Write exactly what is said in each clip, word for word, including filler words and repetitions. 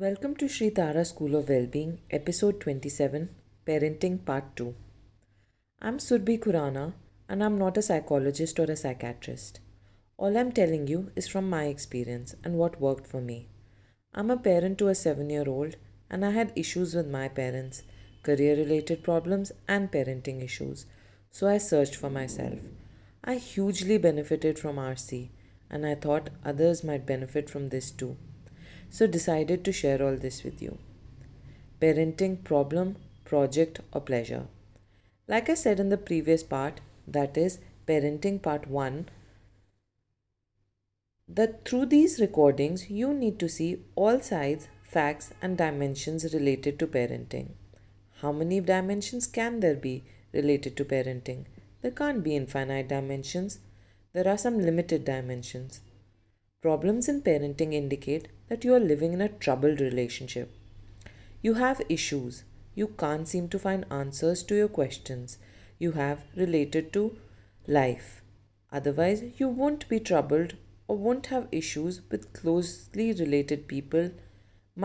Welcome to Shri Tara school of wellbeing episode twenty seven parenting part two. I am Surabhi Khurana and I am not a psychologist और a psychiatrist. All I am telling you is from my experience and what worked for me. I am a parent to a seven year old and I had issues with my parents, career related problems and parenting issues, so I search for myself. I hugely benefited from R C and I thought others might benefit from this too, so decided to share all this with you. Parenting problem, project or pleasure. Like I said in the previous part, that is parenting part one, that through these recordings you need to see all sides, facts and dimensions related to parenting. How many dimensions can there be related to parenting? There can't be infinite dimensions. There are some limited dimensions. Problems in parenting indicate that you are living in a troubled relationship. You have issues. You can't seem to find answers to your questions you have related to life. Otherwise, you won't be troubled or won't have issues with closely related people.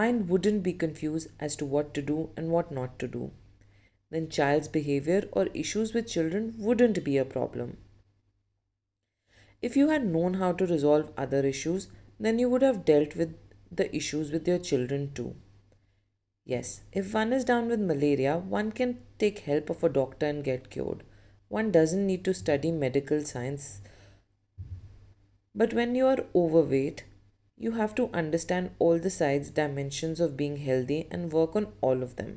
Mind wouldn't be confused as to what to do and what not to do. Then child's behavior or issues with children wouldn't be a problem. If you had known how to resolve other issues, then you would have dealt with the issues with your children too. Yes, if one is down with malaria, one can take help of a doctor and get cured. One doesn't need to study medical science. But when you are overweight, you have to understand all the sides, dimensions of being healthy and work on all of them.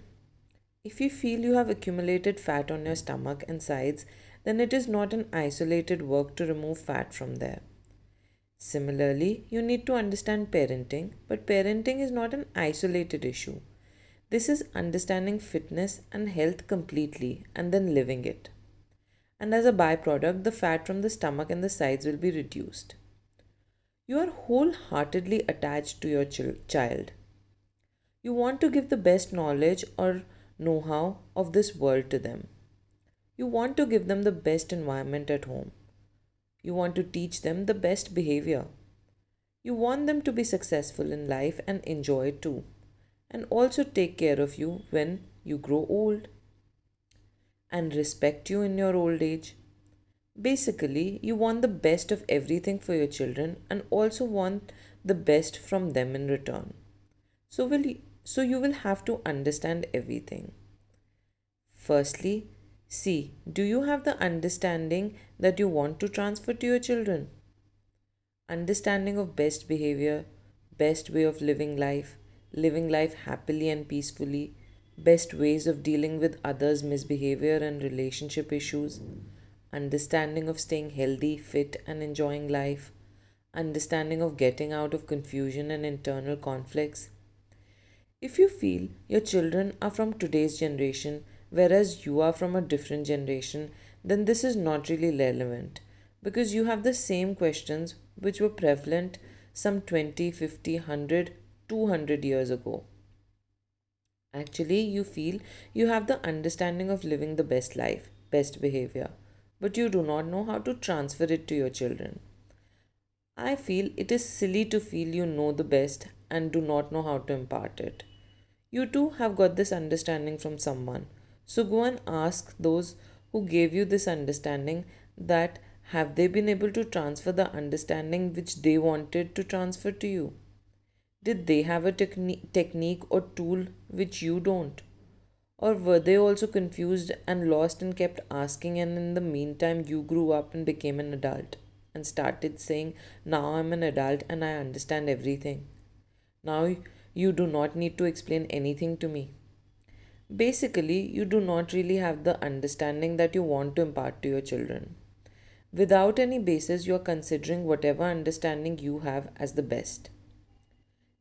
If you feel you have accumulated fat on your stomach and sides, then it is not an isolated work to remove fat from there. Similarly, you need to understand parenting, but parenting is not an isolated issue. This is understanding fitness and health completely and then living it. And as a byproduct, the fat from the stomach and the sides will be reduced. You are wholeheartedly attached to your child. You want to give the best knowledge or know-how of this world to them. You want to give them the best environment at home. You want to teach them the best behavior. You want them to be successful in life and enjoy it too, and also take care of you when you grow old and respect you in your old age. Basically, you want the best of everything for your children and also want the best from them in return. So will you, so you will have to understand everything. Firstly, see, do you have the understanding that you want to transfer to your children? Understanding of best behavior, best way of living life, living life happily and peacefully, best ways of dealing with others' misbehavior and relationship issues, understanding of staying healthy, fit and enjoying life, understanding of getting out of confusion and internal conflicts. If you feel your children are from today's generation, whereas you are from a different generation, then this is not really relevant because you have the same questions which were prevalent some twenty, fifty, one hundred, two hundred years ago. Actually, you feel you have the understanding of living the best life, best behavior, but you do not know how to transfer it to your children. I feel it is silly to feel you know the best and do not know how to impart it. You too have got this understanding from someone. So go and ask those who gave you this understanding that have they been able to transfer the understanding which they wanted to transfer to you? Did they have a techni- technique or tool which you don't? Or were they also confused and lost and kept asking, and in the meantime you grew up and became an adult and started saying, now I'm an adult and I understand everything. Now you do not need to explain anything to me. Basically, you do not really have the understanding that you want to impart to your children. Without any basis, you are considering whatever understanding you have as the best.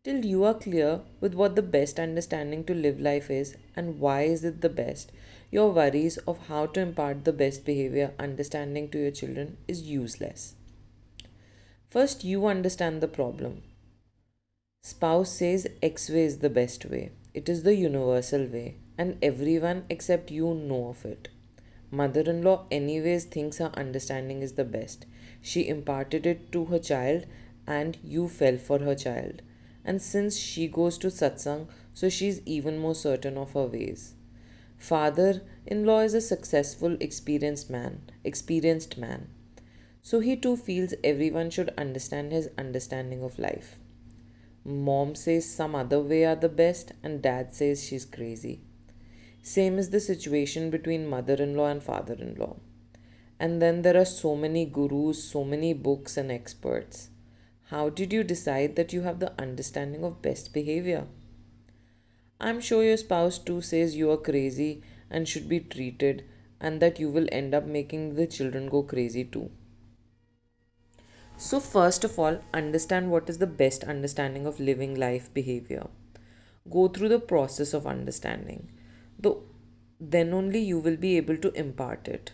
Till you are clear with what the best understanding to live life is and why is it the best, your worries of how to impart the best behavior understanding to your children is useless. First, you understand the problem. Spouse says X way is the best way. It is the universal way, and everyone except you know of it. Mother-in-law anyways thinks her understanding is the best. She imparted it to her child and you fell for her child. and since she goes to satsang, so she's even more certain of her ways. Father-in-law is a successful, experienced man, experienced man. So he too feels everyone should understand his understanding of life. Mom says some other way are the best and dad says she's crazy. Same is the situation between mother-in-law and father-in-law. And then there are so many gurus, so many books and experts. How did you decide that you have the understanding of best behavior? I'm sure your spouse too says you are crazy and should be treated and that you will end up making the children go crazy too. So first of all, understand what is the best understanding of living life behavior. Go through the process of understanding. Though then only you will be able to impart it.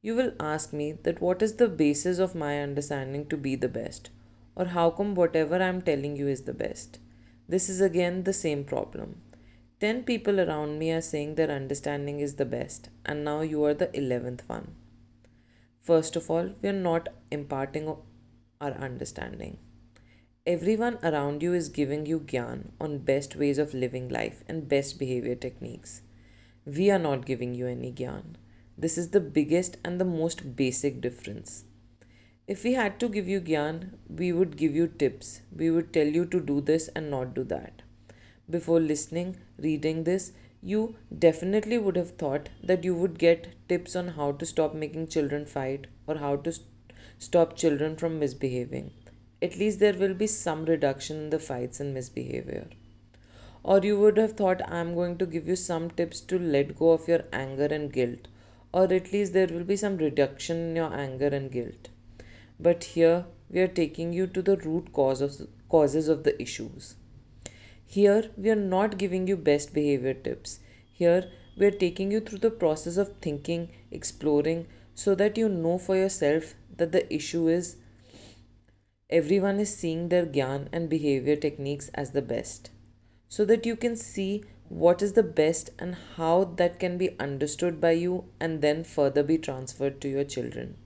You will ask me that what is the basis of my understanding to be the best, or how come whatever I am telling you is the best. This is again the same problem. Ten people around me are saying their understanding is the best, and now you are the eleventh one. First of all, we are not imparting our understanding. Everyone around you is giving you gyan on best ways of living life and best behavior techniques. We are not giving you any gyan. This is the biggest and the most basic difference. If we had to give you gyan, we would give you tips. We would tell you to do this and not do that. Before listening, reading this, you definitely would have thought that you would get tips on how to stop making children fight or how to st- stop children from misbehaving. At least there will be some reduction in the fights and misbehavior. Or you would have thought, I'm going to give you some tips to let go of your anger and guilt. Or at least there will be some reduction in your anger and guilt. But here, we are taking you to the root cause of, causes of the issues. Here, we are not giving you best behavior tips. Here, we are taking you through the process of thinking, exploring, so that you know for yourself that the issue is everyone is seeing their gyan and behavior techniques as the best, so that you can see what is the best and how that can be understood by you and then further be transferred to your children.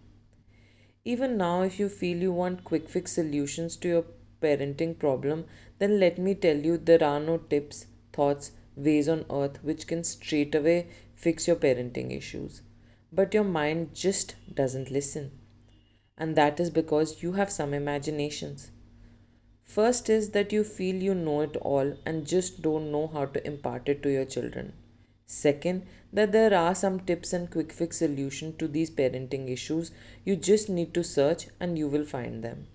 Even now, if you feel you want quick fix solutions to your parenting problem, then let me tell you there are no tips, thoughts, ways on earth which can straight away fix your parenting issues. But your mind just doesn't listen. And that is because you have some imaginations. First is that you feel you know it all and just don't know how to impart it to your children. Second, that there are some tips and quick fix solutions to these parenting issues. You just need to search and you will find them.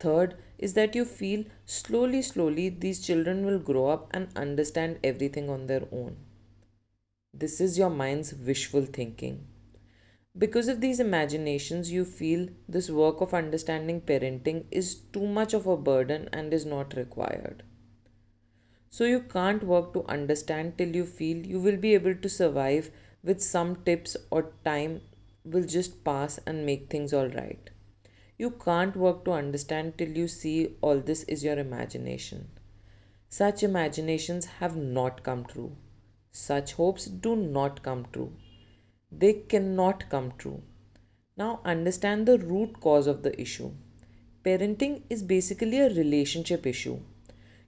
Third is that you feel slowly, slowly these children will grow up and understand everything on their own. This is your mind's wishful thinking. Because of these imaginations, you feel this work of understanding parenting is too much of a burden and is not required. So you can't work to understand till you feel you will be able to survive with some tips or time will just pass and make things all right. You can't work to understand till you see all this is your imagination. Such imaginations have not come true. Such hopes do not come true. They cannot come true. Now understand the root cause of the issue. Parenting is basically a relationship issue.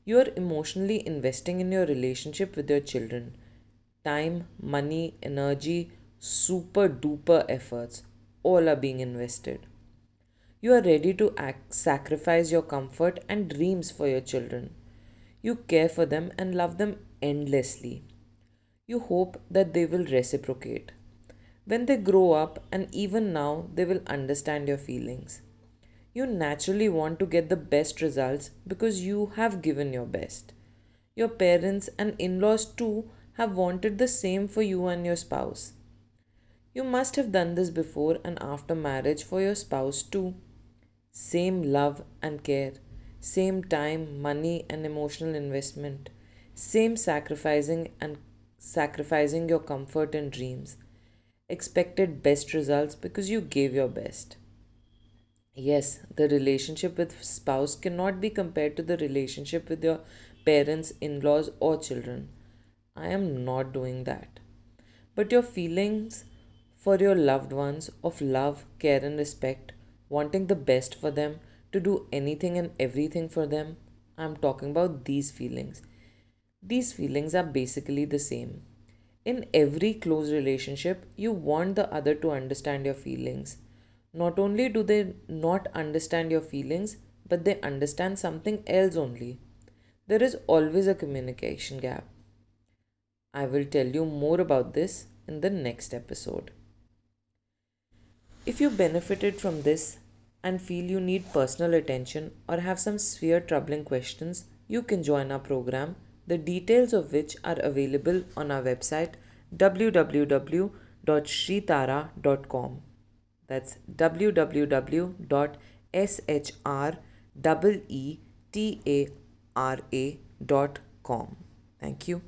You are emotionally investing in your relationship with your children. Time, money, energy, super duper efforts, all are being invested. You are ready to act, sacrifice your comfort and dreams for your children. You care for them and love them endlessly. You hope that they will reciprocate. When they grow up, and even now, they will understand your feelings. You naturally want to get the best results because you have given your best. Your parents and in-laws too have wanted the same for you and your spouse. You must have done this before and after marriage for your spouse too. Same love and care, same time, money and emotional investment, same sacrificing and sacrificing your comfort and dreams. Expected best results because you gave your best. Yes, the relationship with spouse cannot be compared to the relationship with your parents, in-laws or children. I am not doing that. But your feelings for your loved ones of love, care and respect, wanting the best for them, to do anything and everything for them, I am talking about these feelings. These feelings are basically the same. In every close relationship, you want the other to understand your feelings. Not only do they not understand your feelings, but they understand something else only. There is always a communication gap. I will tell you more about this in the next episode. If you benefited from this and feel you need personal attention or have some sphere troubling questions, you can join our program, the details of which are available on our website w w w dot shri tara dot com. That's w w w dot shri tara dot com. Thank you.